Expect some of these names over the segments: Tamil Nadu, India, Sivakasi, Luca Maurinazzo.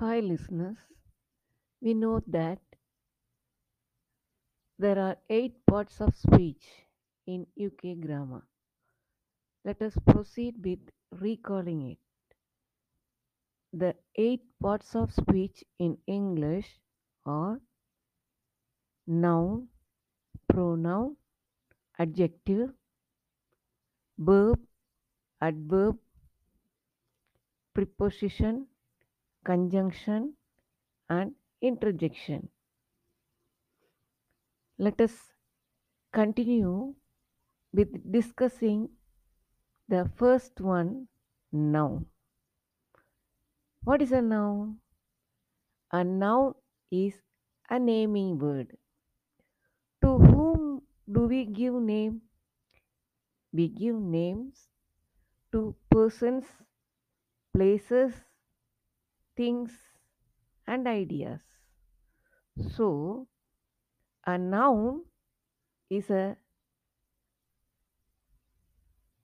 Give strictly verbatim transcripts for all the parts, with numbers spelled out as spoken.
Hi, listeners. We know that there are eight parts of speech in U K grammar. Let us proceed with recalling it. The eight parts of speech in English are noun, pronoun, adjective, verb, adverb, preposition, conjunction, and interjection. Let us continue with discussing the first one, noun. What is a noun? A noun is a naming word. To whom do we give name? We give names to persons, places, things, and ideas. So, a noun is a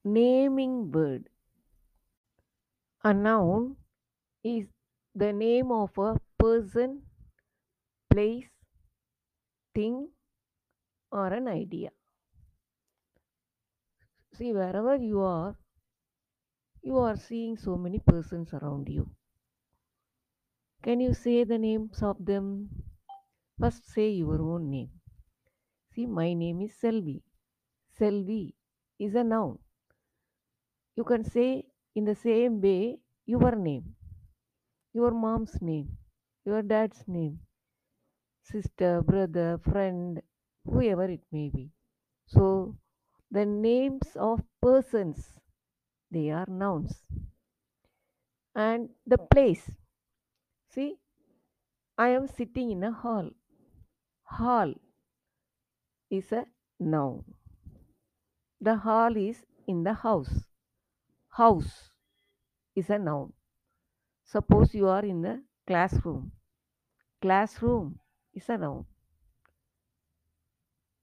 naming word. A noun is the name of a person, place, thing, or an idea. See, wherever you are, you are seeing so many persons around you. Can you say the names of them? First, say your own name. See, my name is Selvi. Selvi is a noun. You can say in the same way your name, your mom's name, your dad's name, sister, brother, friend, whoever it may be. So, the names of persons, they are nouns. And the place. See, I am sitting in a hall. Hall is a noun. The hall is in the house. House is a noun. Suppose you are in the classroom. Classroom is a noun.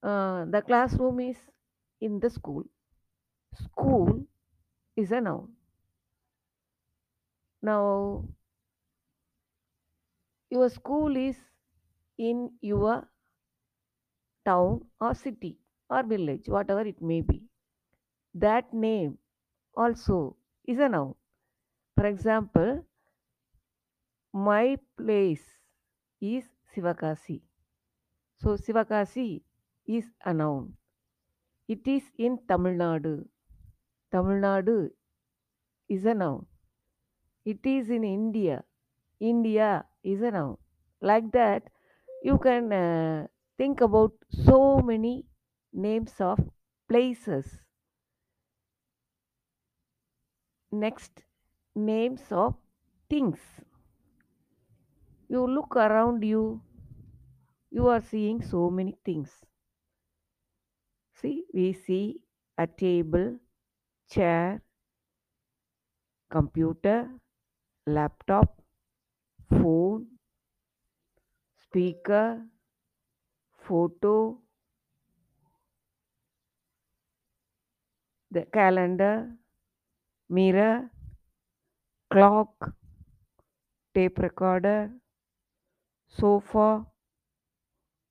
Uh, the classroom is in the school. School is a noun. Now, your school is in your town or city or village, whatever it may be. That name also is a noun. For example, my place is Sivakasi. So, Sivakasi is a noun. It is in Tamil Nadu. Tamil Nadu is a noun. It is in India. India is a noun. Like that, you can uh, think about so many names of places. Next, names of things. You look around you, you are seeing so many things. See, we see a table, chair, computer, laptop, phone, speaker, photo, the calendar, mirror, clock, tape recorder, sofa,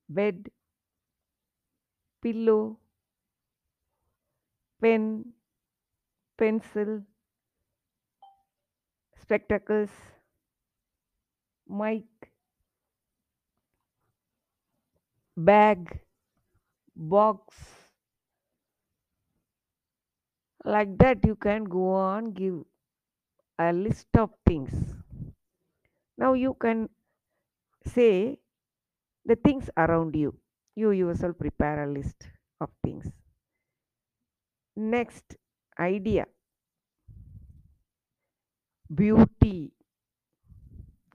bed, pillow, pen, pencil, spectacles, mic, bag, box. Like that, you can go on, give a list of things. Now you can say the things around you. You yourself prepare a list of things. Next, idea. Beauty.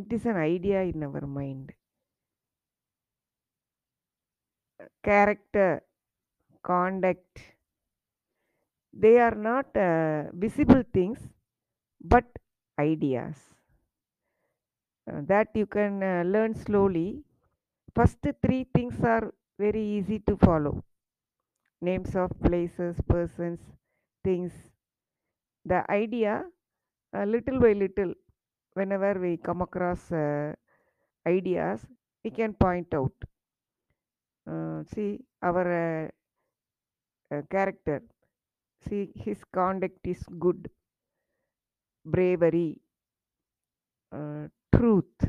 It is an idea in our mind. Character, conduct. They are not uh, visible things, but ideas. Uh, that you can uh, learn slowly. First three things are very easy to follow. Names of places, persons, things. The idea, uh, little by little, whenever we come across uh, ideas, we can point out. Uh, see our uh, uh, character. See, his conduct is good, bravery, uh, truth.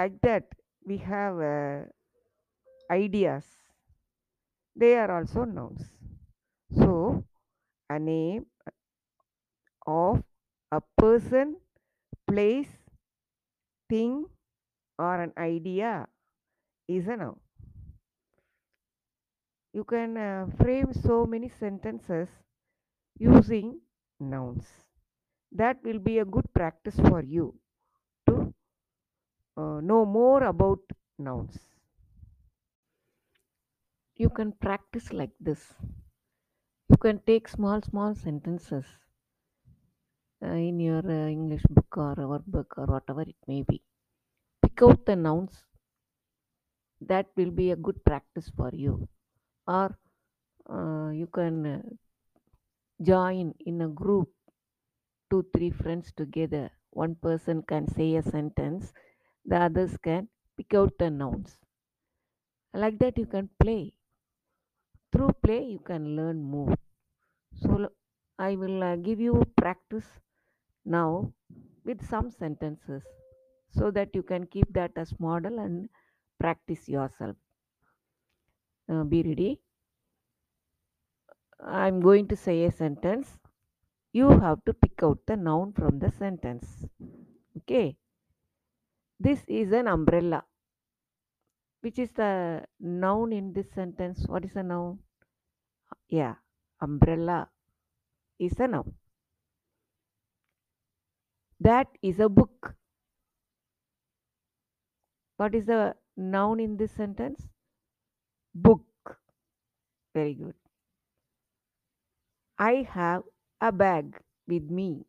Like that, we have uh, ideas. They are also nouns. So, a name of a person, place, thing, or an idea is a noun. You can uh, frame so many sentences using nouns. That will be a good practice for you to uh, know more about nouns. You can practice like this. You can take small, small sentences uh, in your uh, English book or workbook or whatever it may be. Pick out the nouns. That will be a good practice for you. Or uh, you can uh, join in a group, two, three friends together. One person can say a sentence, the others can pick out the nouns. Like that you can play. Through play you can learn more. So I will uh, give you practice now with some sentences so that you can keep that as model and practice yourself. Uh, be ready. I'm going to say a sentence. You have to pick out the noun from the sentence. Okay. This is an umbrella. Which is the noun in this sentence? What is a noun? Yeah, umbrella is a noun. That is a book. What is the noun in this sentence? Book. Very good. I have a bag with me.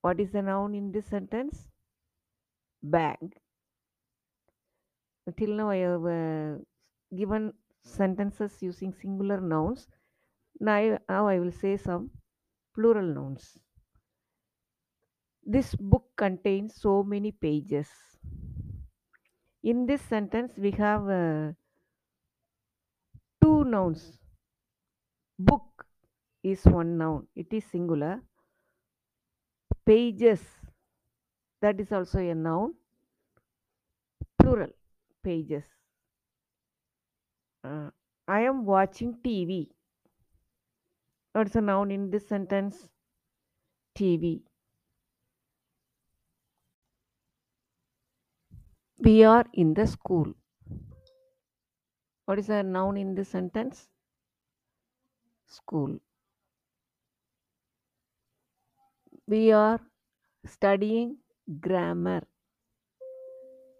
What is the noun in this sentence? Bag. Till now I have uh, given sentences using singular nouns. Now, now I will say some plural nouns. This book contains so many pages. In this sentence, we have uh, two nouns. Book is one noun. It is singular. Pages, that is also a noun. Plural, pages. Uh, I am watching T V. What's a noun in this sentence? T V. We are in the school. What is a noun in this sentence? School. We are studying grammar.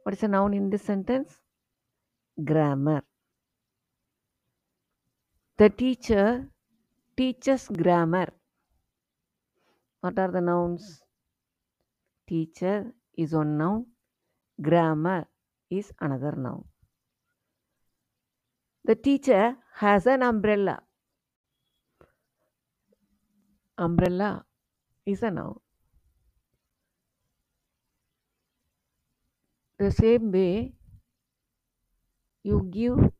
What is a noun in this sentence? Grammar. The teacher teaches grammar. What are the nouns? Teacher is one noun. Grammar is another noun. The teacher has an umbrella. Umbrella is a noun. The same way you give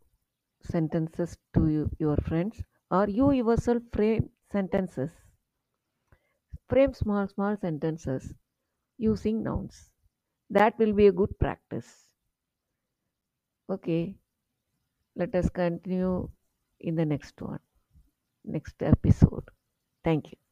sentences to you, your friends, or you yourself frame sentences. Frame small, small sentences using nouns. That will be a good practice. Okay, let us continue in the next one, next episode. Thank you.